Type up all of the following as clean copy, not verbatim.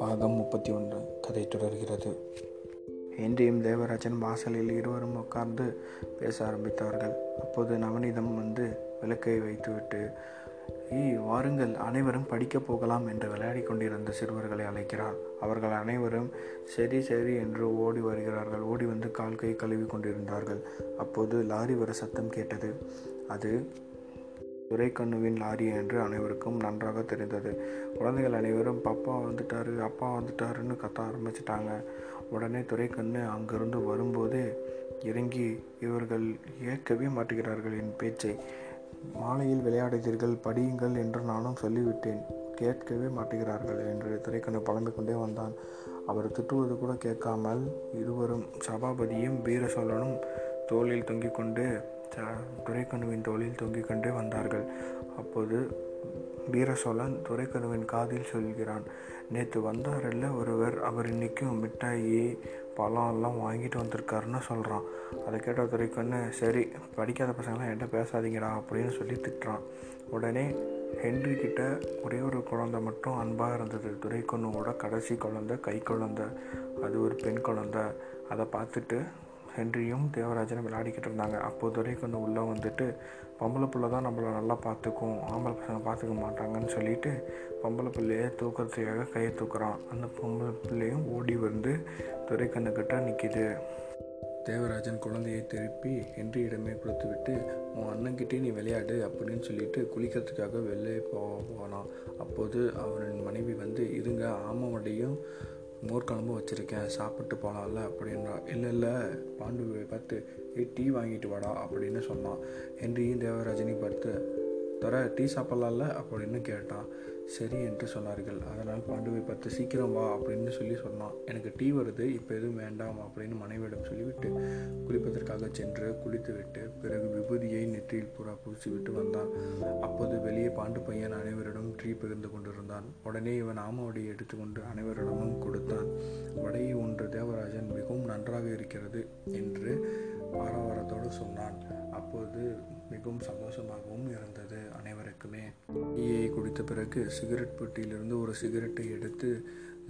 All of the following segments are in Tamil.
பாகம் 31 கதை தொடர்கிறது. இன்றையும் தேவராஜன் வாசலில் இருவரும் உட்கார்ந்து பேச ஆரம்பித்தார்கள். அப்போது நவனிதம் வந்து விளக்கை வைத்துவிட்டு, வாருங்கள் அனைவரும் படிக்கப் போகலாம் என்று விளையாடி கொண்டிருந்த சிறுவர்களை அழைக்கிறார். அவர்கள் அனைவரும் சரி சரி என்று ஓடி வருகிறார்கள். ஓடி வந்து கால் கை கழுவி கொண்டிருந்தார்கள். அப்போது லாரி வர சத்தம் கேட்டது. அது துரைக்கண்ணுவின் லாரி என்று அனைவருக்கும் நன்றாக தெரிந்தது. குழந்தைகள் அனைவரும் அப்பா வந்துட்டாரு அப்பா வந்துட்டாருன்னு கத்த ஆரம்பிச்சிட்டாங்க. உடனே துரைக்கண்ணு அங்கிருந்து வரும்போதே இறங்கி, இவர்கள் ஏற்கவே மாட்டுகிறார்கள் என் பேச்சை, மாலையில் விளையாடுகிறீர்கள் படியுங்கள் என்று நானும் சொல்லிவிட்டேன், கேட்கவே மாட்டுகிறார்கள் என்று திரைக்கண்ணு புலம்பிக் கொண்டே வந்தான். அவர் திட்டுவது கூட கேட்காமல் இருவரும் சபாபதியும் வீரசோழனும் தோளில் தொங்கிக் கொண்டு துரைக்கண்ணுவின் தோளில் தொங்கிக் கொண்டே வந்தார்கள். அப்போது வீரசோழன் துரைக்கண்ணுவின் காதில் சொல்கிறான், நேற்று வந்தாரில்ல ஒருவர், அவர் இன்றைக்கும் மிட்டாயி பழம் எல்லாம் வாங்கிட்டு வந்திருக்காருன்னு சொல்கிறான். அதை கேட்ட துரைக்கண்ணு, சரி படிக்காத பசங்களாம் என்கிட்ட பேசாதீங்கடா அப்படின்னு சொல்லி திட்டுறான். உடனே ஹென்றி கிட்ட ஒரே ஒரு குழந்தை மட்டும் அன்பாக இருந்தது. துரைக்கண்ணுவோட கடைசி குழந்தை, கை குழந்தை, அது ஒரு பெண் குழந்தை. அதை பார்த்துட்டு ஹென்ரியும் தேவராஜனும் விளையாடிக்கிட்டு இருந்தாங்க. அப்போது துரைக்கண்ணு உள்ளே வந்துட்டு, பொம்பளை பிள்ளை தான் நம்மளை நல்லா பார்த்துக்கும், ஆம்பளை பசங்க பார்த்துக்க மாட்டாங்கன்னு சொல்லிட்டு பொம்பளை பிள்ளையை தூக்கிறதுக்காக கையை தூக்குறான். அந்த பொம்பளை பிள்ளையும் ஓடி வந்து துரைக்கண்ணுக்கிட்ட நிற்கிது. தேவராஜன் குழந்தையை திருப்பி ஹென்ரியிடமே கொடுத்து விட்டு, உன் அண்ணன்கிட்டே நீ விளையாடு அப்படின்னு சொல்லிட்டு குளிக்கிறதுக்காக வெளியே போனான். அப்போது அவனின் மனைவி வந்து, இருங்க ஆமாவடையும் மோர்கழம்பு வச்சுருக்கேன் சாப்பிட்டு போகலாம்ல அப்படின்றா. இல்லை இல்லை பாண்டுவை பார்த்து, டீ வாங்கிட்டு வாடா அப்படின்னு சொன்னான். ஹென்ரியும் தேவராஜனையும் பார்த்து, தர டீ சாப்பிட்லாம்ல அப்படின்னு கேட்டான். சரி என்று சொன்னார்கள். அதனால் பாண்டுவை பார்த்து, சீக்கிரம் வா அப்படின்னு சொல்லி சொன்னான். எனக்கு டீ வருது, இப்போ எதுவும் வேண்டாம் அப்படின்னு மனைவியிடம் சொல்லிவிட்டு குளிப்பதற்காக சென்று குளித்து விட்டு பிறகு விபூதியை நெற்றியில் பூரா பூசி விட்டு வந்தான். அப்போது வெளியே பாண்டு பையன் அனைவரிடம் டீ பகிர்ந்து கொண்டிருந்தான். உடனே இவன் ஆமாவடியை எடுத்துக்கொண்டு அனைவரிடமும் கொடுத்தான். வடையை ஒன்று தேவராஜன் மிகவும் நன்றாக இருக்கிறது என்று ஆரவாரத்தோடு சொன்னான். அப்போது மிகவும் சந்தோஷமாகவும் இருந்தது அனைவருக்குமே. டீயை குடித்த பிறகு சிகரெட் பெட்டியிலிருந்து ஒரு சிகரெட்டை எடுத்து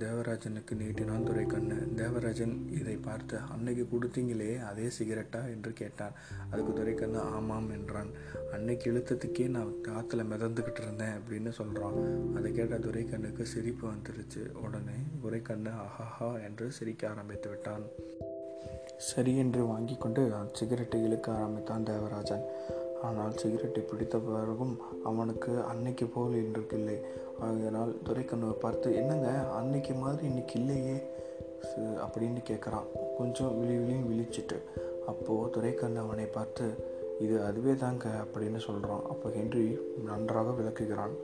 தேவராஜனுக்கு நீட்டினான் துரைக்கண்ணு. தேவராஜன் இதை பார்த்து, அன்னைக்கு கொடுத்தீங்களே அதே சிகரெட்டா என்று கேட்டான். அதுக்கு துரைக்கண்ணு ஆமாம் என்றான். அன்னைக்கு இழுத்ததுக்கே நான் காற்றுல மிதந்துக்கிட்டு இருந்தேன் அப்படின்னு சொல்கிறான். அதை கேட்ட துரைக்கண்ணுக்கு சிரிப்பு வந்துருச்சு. உடனே துரைக்கண்ணு அஹஹா என்று சிரிக்க ஆரம்பித்து விட்டான். சரி என்று வாங்கி கொண்டு சிகரெட்டை இழுக்க ஆரம்பித்தான் தேவராஜன். ஆனால் சிகரெட்டை பிடித்த பிறகும் அவனுக்கு அன்னைக்கு போல் இன்றிருக்கில்லை. அதனால் துரைக்கண்ணுவை பார்த்து, என்னங்க அன்னைக்கு மாதிரி இன்னைக்கு இல்லையே அப்படின்னு கேட்குறான், கொஞ்சம் விழிவிழின்னு விழிச்சிட்டு. அப்போது துரைக்கண்ணு அவனை பார்த்து, இது அதுவே தாங்க அப்படின்னு சொல்கிறான். அப்போ ஹென்றி நன்றாக விளக்குகிறான்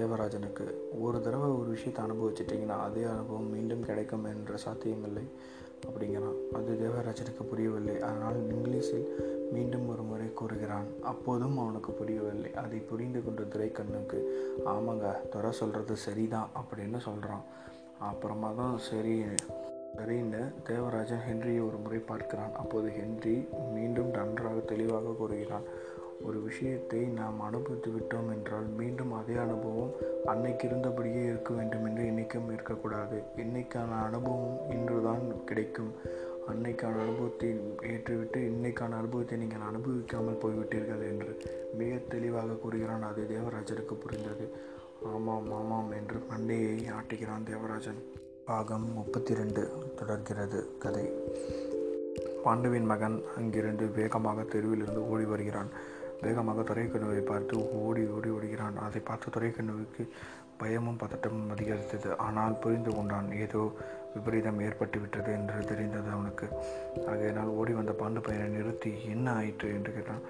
தேவராஜனுக்கு, ஒரு தடவை ஒரு விஷயத்தை அனுபவிச்சிட்டிங்கன்னா அதே அனுபவம் மீண்டும் கிடைக்கும் என்ற சாத்தியமில்லை அப்படிங்கிறான். அது தேவராஜனுக்கு புரியவில்லை. அதனால் இங்கிலீஷில் மீண்டும் ஒரு முறை கூறுகிறான். அப்போதும் அவனுக்கு புரியவில்லை. அதை புரிந்து கொண்டு துரைக்கண்ணுக்கு, ஆமாங்க துறை சொல்கிறது சரிதான் அப்படின்னு சொல்கிறான். அப்புறமா தான் சரி சரின்னு தேவராஜன் ஹென்ரியை ஒரு முறை பார்க்கிறான். அப்போது ஹென்றி மீண்டும் நன்றாக தெளிவாக கூறுகிறான், ஒரு விஷயத்தை நாம் அனுபவித்து விட்டோம் என்றால் மீண்டும் அதே அனுபவம் அன்னைக்கு இருந்தபடியே இருக்க வேண்டும் என்று என்றைக்கும் இருக்கக்கூடாது. இன்னைக்கான அனுபவம் இன்று தான் கிடைக்கும். அன்னைக்கான அனுபவத்தை ஏற்றுவிட்டு இன்னைக்கான அனுபவத்தை நீங்கள் அனுபவிக்காமல் போய்விட்டீர்கள் என்று மிக தெளிவாக கூறுகிறான். அது தேவராஜனுக்கு புரிந்தது. ஆமாம் ஆமாம் என்று மண்டையை ஆட்டுகிறான் தேவராஜன். பாகம் 32 தொடர்கிறது கதை. பாண்டுவின் மகன் அங்கிருந்து வேகமாக தெருவிலிருந்து ஓடி வருகிறான். வேகமாக துரைக்கண்ணுவை பார்த்து ஓடி ஓடுகிறான். அதை பார்த்து துரைக்கண்ணுவுக்கு பயமும் பதட்டமும் அதிகரித்தது. ஆனால் புரிந்து கொண்டான், ஏதோ விபரீதம் ஏற்பட்டு விட்டது என்று தெரிந்தது அவனுக்கு. ஆகையினால் ஓடி வந்த பாண்டு பையனை நிறுத்தி, என்ன ஆயிற்று என்று கேட்டான்.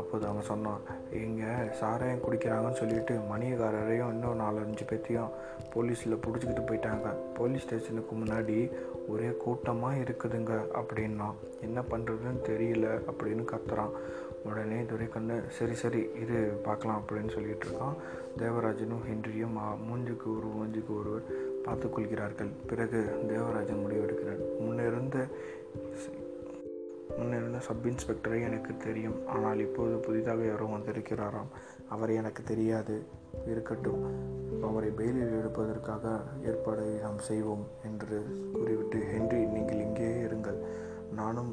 அப்போது அவன் சொன்னான், இங்கே சாராயம் குடிக்கிறாங்கன்னு சொல்லிட்டு மணியக்காரரையும் இன்னும் 4-5 பேர்த்தையும் போலீஸில் பிடிச்சிக்கிட்டு போயிட்டாங்க. போலீஸ் ஸ்டேஷனுக்கு முன்னாடி ஒரே கூட்டமாக இருக்குதுங்க அப்படின்னா என்ன பண்ணுறதுன்னு தெரியல அப்படின்னு கத்துறான். உடனே துரைக்கண்ணு சரி சரி இது பார்க்கலாம் அப்படின்னு சொல்லிட்டு இருக்கான். தேவராஜனும் ஹென்ரியும் மூஞ்சுக்கு ஒருவர் பார்த்து கொள்கிறார்கள். பிறகு தேவராஜன் முடிவெடுக்கிறார். முன்னிருந்த முன்னிருந்த சப் இன்ஸ்பெக்டரை எனக்கு தெரியும். ஆனால் இப்போது புதிதாக யாரோ வந்திருக்கிறாராம். அவர் எனக்கு தெரியாது. இருக்கட்டும், அவரை பெயிலில் எடுப்பதற்காக ஏற்பாடு நாம் செய்வோம் என்று கூறிவிட்டு, ஹென்றி நீங்கள் இங்கேயே இருங்கள், நானும்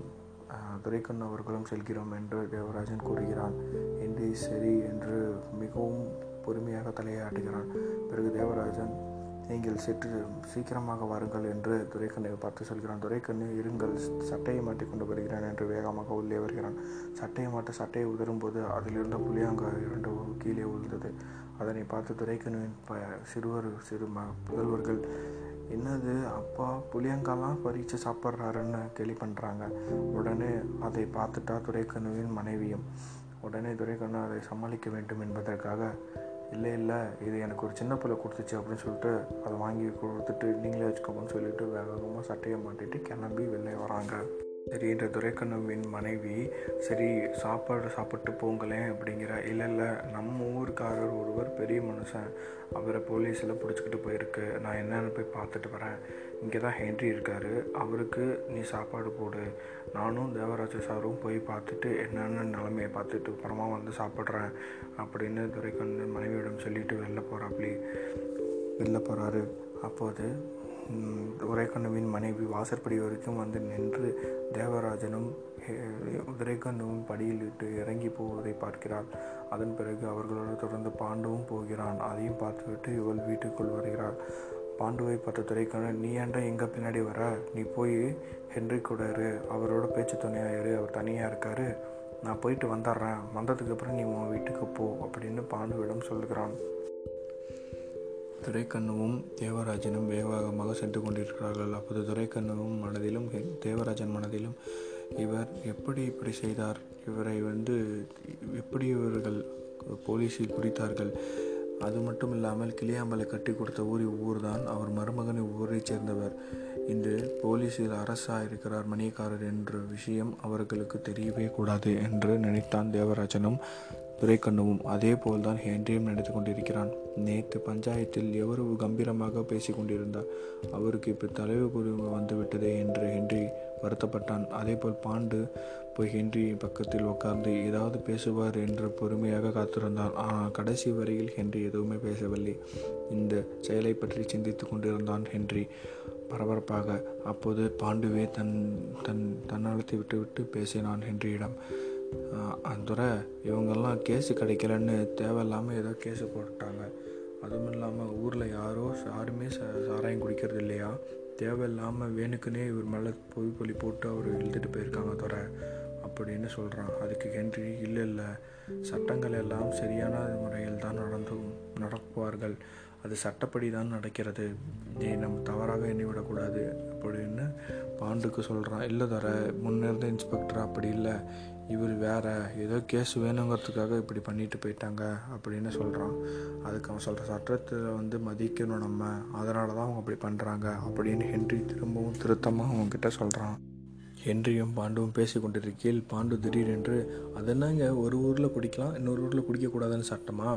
துரைக்கண் அவர்களும் செல்கிறோம் என்று தேவராஜன் கூறுகிறான். ஹென்றி சரி என்று மிகவும் பொறுமையாக தலையாட்டுகிறான். பிறகு தேவராஜன் நீங்கள் சற்று சீக்கிரமாக வாருங்கள் என்று துரைக்கண்ணை பார்த்து சொல்கிறான். துரைக்கண்ணு இருங்கள், சட்டையை மாட்டிக்கொண்டு வருகிறேன் என்று வேகமாக உள்ளே வருகிறான். சட்டையை மாட்ட சட்டையை உதரும்போது அதிலிருந்த புளியாங்கா இரண்டு கீழே உழுந்தது. அதனை பார்த்து துரைக்கண்ணுவின் புதல்வர்கள் என்னது அப்பா புளியங்காலாம் பறித்து சாப்பிட்றாருன்னு கேலி பண்ணுறாங்க. உடனே அதை பார்த்துட்டா துரைக்கண்ணுவின் மனைவியும். உடனே துரைக்கண்ணு அதை சமாளிக்க வேண்டும் என்பதற்காக இல்லை இல்லை இது எனக்கு ஒரு சின்ன பிள்ளை கொடுத்துச்சு அப்படின்னு சொல்லிட்டு அதை வாங்கி கொடுத்துட்டு நீங்களே வச்சுக்கோன்னு சொல்லிட்டு வேகமாக சட்டையை மாட்டிட்டு கிளம்பி வெளியே வராங்க. சரி என்ற துரைக்கண்ணுவின் மனைவி சரி சாப்பாடு சாப்பிட்டு போங்களேன் அப்படிங்கிற. இல்லை இல்லை நம்ம ஊருக்காரர் ஒருவர் பெரிய மனுஷன், அவரை போலீஸில் பிடிச்சிக்கிட்டு போயிருக்கு, நான் என்னென்னு போய் பார்த்துட்டு வரேன், இங்கே தான் ஹென்றி இருக்கார், அவருக்கு நீ சாப்பாடு போடு, நானும் தேவராஜ சாரும் போய் பார்த்துட்டு என்னென்னு நிலைமையை பார்த்துட்டு அப்புறமா வந்து சாப்பிட்றேன் அப்படின்னு துரைக்கண்ணு மனைவியிடம் சொல்லிவிட்டு வெளில போகிறாரு. அப்போது துரைக்கண்ணுவின் மனைவி வாசற்படி வரைக்கும் வந்து நின்று தேவராஜனும் துரைக்கண்ணுவும் படியில் விட்டு இறங்கி போவதை பார்க்கிறாள். அதன் பிறகு அவர்களோடு தொடர்ந்து பாண்டுவும் போகிறான். அதையும் பார்த்துவிட்டு இவள் வீட்டுக்குள் வருகிறாள். பாண்டுவை பார்த்த துரைக்கண்ணு நீ ஏன்டா எங்கள் பின்னாடி வர, நீ போய் ஹென்றி கூட இரு, அவரோட பேச்சு துணையாக இரு, அவர் தனியாக இருக்கார், நான் போயிட்டு வந்துடுறேன், வந்ததுக்கப்புறம் நீ உன் வீட்டுக்கு போ அப்படின்னு பாண்டுவிடம் சொல்கிறான். துரைக்கண்ணுவும் தேவராஜனும் வேகமாக சென்று கொண்டிருக்கிறார்கள். அப்போது துரைக்கண்ணுவும் மனதிலும் தேவராஜன் மனதிலும் இவர் எப்படி இப்படி செய்தார், இவரை வந்து எப்படி இவர்கள் போலீஸில் பிடித்தார்கள், அது மட்டும் இல்லாமல் கிளியாம்பலை கட்டி கொடுத்த ஊர் தான் அவர் மருமகனை ஊரைச் சேர்ந்தவர், இன்று போலீஸில் அரசாக இருக்கிறார் மணியக்காரர் என்ற விஷயம் அவர்களுக்கு தெரியவே கூடாது என்று நினைத்தான் தேவராஜனும் துரைக்கண்ணுவும். அதே போல்தான் ஹென்ரியும் நடந்து கொண்டிருக்கிறான். நேற்று பஞ்சாயத்தில் எவ்வளவு கம்பீரமாக பேசி கொண்டிருந்தார், அவருக்கு இப்போ தலைவு குறுங்க வந்துவிட்டதே என்று ஹென்றி வருத்தப்பட்டான். அதேபோல் பாண்டு போய் ஹென்றி பக்கத்தில் உட்கார்ந்து ஏதாவது பேசுவார் என்று பொறுமையாக காத்திருந்தான். ஆனால் கடைசி வரையில் ஹென்றி எதுவுமே பேசவில்லை. இந்த செயலை பற்றி சிந்தித்து கொண்டிருந்தான் ஹென்றி பரபரப்பாக. அப்போது பாண்டுவே தன்னலத்தை விட்டுவிட்டு பேசினான் ஹென்ரியிடம். அந்துரை இவங்கெல்லாம் கேஸு கிடைக்கலன்னு தேவையில்லாமல் ஏதோ கேஸு போட்டாங்க, அதுவும் இல்லாமல் ஊரில் யாருமே சாராயம் குடிக்கிறது இல்லையா, தேவையில்லாமல் வேணுக்குன்னே இவர் மேலே பொய்ப்பொலி போட்டு அவர் எழுதிட்டு போயிருக்காங்க துரை அப்படின்னு சொல்கிறான். அதுக்கு ஹென்றி இல்லை இல்லை சட்டங்கள் எல்லாம் சரியான முறையில் தான் நடப்பார்கள், அது சட்டப்படி தான் நடக்கிறது, நீ நம்ம தவறாக எண்ணிவிடக்கூடாது அப்படின்னு பாண்டுக்கு சொல்கிறான். இல்லை துரை முன்னிருந்த இன்ஸ்பெக்டர் அப்படி இல்லை, இவர் வேறு ஏதோ கேஸ் வேணுங்கிறதுக்காக இப்படி பண்ணிட்டு போயிட்டாங்க அப்படின்னு சொல்கிறான். அதுக்கு அவன் சொல்கிற சட்டத்தில் வந்து மதிக்கணும் நம்ம, அதனால தான் அவங்க அப்படி பண்ணுறாங்க அப்படின்னு ஹென்றி திரும்பவும் திருத்தமாக அவங்ககிட்ட சொல்கிறான். ஹென்ரியும் பாண்டுவும் பேசி கொண்டிருக்கையில் பாண்டு திடீரென்று அதென்னாங்க ஒரு ஊரில் குடிக்கலாம் இன்னொரு ஊரில் குடிக்கக்கூடாதுன்னு சட்டமா,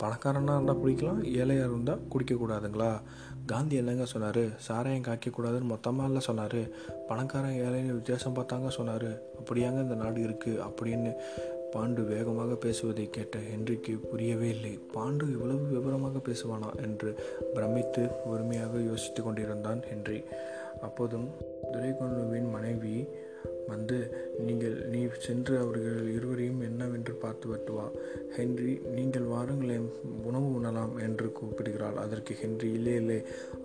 பணக்காரனாக இருந்தால் குடிக்கலாம் ஏழையாக இருந்தால் குடிக்கக்கூடாதுங்களா, காந்தி என்னங்க சொன்னார், சாராயம் காய்க்கக்கூடாதுன்னு மொத்தமாக இல்லை சொன்னார், பணக்காரன் ஏழைன்னு வித்தியாசம் பார்த்தாங்க சொன்னார், அப்படியாங்க இந்த நாடு இருக்குது அப்படின்னு பாண்டு வேகமாக பேசுவதை கேட்ட ஹென்றிக்கு புரியவே இல்லை. பாண்டு இவ்வளவு விவரமாக பேசுவானா என்று பிரமித்து பொறுமையாக யோசித்து கொண்டிருந்தான் ஹென்றி. அப்போதும் துரைக்கண்ணுவின் மனைவி வந்து நீ சென்று அவர்கள் இருவரையும் என்னவென்று பார்த்து வட்டுவா, ஹென்றி நீங்கள் வாருங்களேன் உணவு உண்ணலாம் என்று கூப்பிடுகிறாள். அதற்கு ஹென்றி இல்லை இல்லை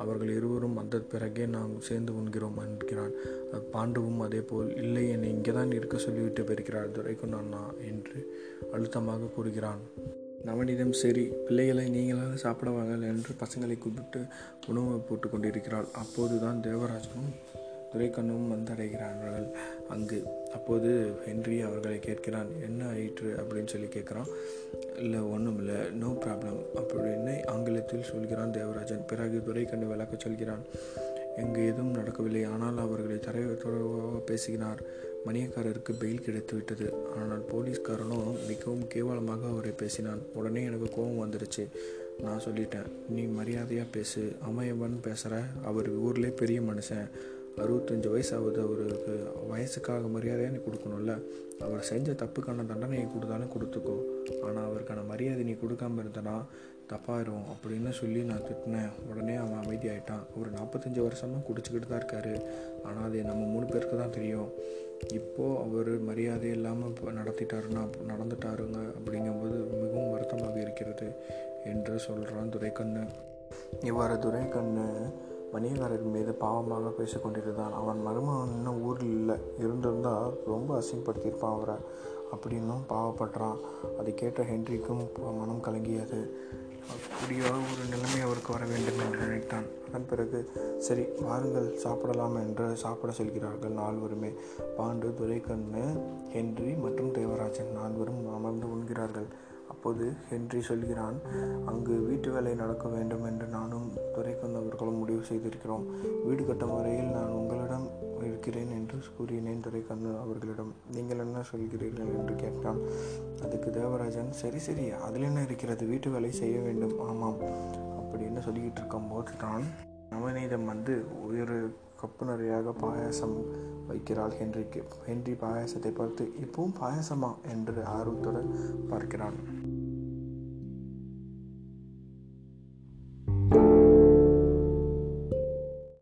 அவர்கள் இருவரும் வந்த பிறகே நாங்கள் சேர்ந்து உண்கிறோம் என்கிறான். பாண்டுவும் அதே போல் இல்லை என்னை இங்கே தான் இருக்க சொல்லிவிட்டு போயிருக்கிறார் துரைக்கண்ணா என்று அழுத்தமாக கூறுகிறான். நவனிதம் சரி பிள்ளைகளை நீங்களாக சாப்பிடுவார்கள் என்று பசங்களை கூப்பிட்டு உணவை போட்டு கொண்டிருக்கிறாள். அப்போது தான் தேவராஜனும் துரைக்கண்ணும் வந்தடைகிறார்கள் அங்கு. அப்போது ஹென்றி அவர்களை கேட்கிறான் என்ன ஆயிற்று அப்படின்னு சொல்லி கேட்குறான். இல்லை ஒன்றும் இல்லை நோ ப்ராப்ளம் அப்படின்னு ஆங்கிலத்தில் சொல்கிறான் தேவராஜன். பிறகு துரைக்கண்ணு விளக்க சொல்கிறான் எங்கு எதுவும் நடக்கவில்லை, ஆனால் அவர்களை தரவாக பேசுகிறார், மணியக்காரருக்கு பெயில் கிடைத்து விட்டது, ஆனால் போலீஸ்காரனும் மிகவும் கேவலமாக அவரை பேசினான், உடனே எனக்கு கோபம் வந்துடுச்சு, நான் சொல்லிட்டேன் நீ மரியாதையாக பேசு, அமையவன் பேசுகிற அவர் ஊர்லேயே பெரிய மனுஷன், 65 வயசு ஆகுது, அவருக்கு வயசுக்காக மரியாதையை நீ கொடுக்கணும்ல. அவர் செஞ்ச தப்புக்கான தண்டனையை கொடுத்தாலும் கொடுத்துக்கோ, ஆனால் அவருக்கான மரியாதை நீ கொடுக்காம இருந்தனா தப்பாயிரும் அப்படின்னு சொல்லி நான் திட்டினேன். உடனே அவன் அமைதியாயிட்டான். ஒரு 45 வருஷமாக குடிச்சிக்கிட்டு தான் இருக்கார், ஆனால் அது நம்ம 3 பேருக்கு தான் தெரியும். இப்போது அவர் மரியாதை இல்லாமல் நடந்துட்டாருங்க அப்படிங்கும்போது மிகவும் வருத்தமாக இருக்கிறது என்று சொல்கிறான் துரைக்கண்ணு. இவ்வாறு துரைக்கண்ணு மணியக்காரன் மீது பாவமாக பேசிக்கொண்டிருந்தான். அவன் மருமகன் இன்னும் ஊரில் இல்லை, இருந்திருந்தால் ரொம்ப அசிங்கப்படுத்தியிருப்பான் அவரை அப்படின்னும் பாவப்படுறான். அதை கேட்ட ஹென்றிக்கும் மனம் கலங்கியது. அப்படியா ஒரு நிலைமை அவருக்கு வர வேண்டும் என்று நினைத்தான். அதன் பிறகு சரி வாருங்கள் சாப்பிடலாம் என்று சாப்பிட செல்கிறார்கள் 4 பேருமே. பாண்டு, துரைக்கண்ணு, ஹென்றி மற்றும் தேவராஜன் 4 பேரும் அமர்ந்து உண்கிறார்கள். அப்போது ஹென்றி சொல்கிறான், அங்கு வீட்டு வேலை நடக்க வேண்டும் என்று நானும் துரைக்கண்ணு அவர்களும் முடிவு செய்திருக்கிறோம். வீடு கட்டும் வரையில் நான் உங்களிடம் இருக்கிறேன் என்று கூறினேன் துரைக்கண்ணு அவர்களிடம். நீங்கள் என்ன சொல்கிறீர்கள் என்று கேட்டான். அதுக்கு தேவராஜன், சரி சரி அதில் என்ன இருக்கிறது, வீட்டு வேலை செய்ய வேண்டும், ஆமாம் அப்படின்னு சொல்லிக்கிட்டு இருக்கும்போது தான் நவநீதம் வந்து ஒரு கப்பு நிறையாக பாயாசம் வைக்கிறாள் ஹென்றிக்கு. ஹென்றி பாயாசத்தை பார்த்து இப்பவும் பாயாசமா என்று ஆர்வத்துடன் பார்க்கிறான்.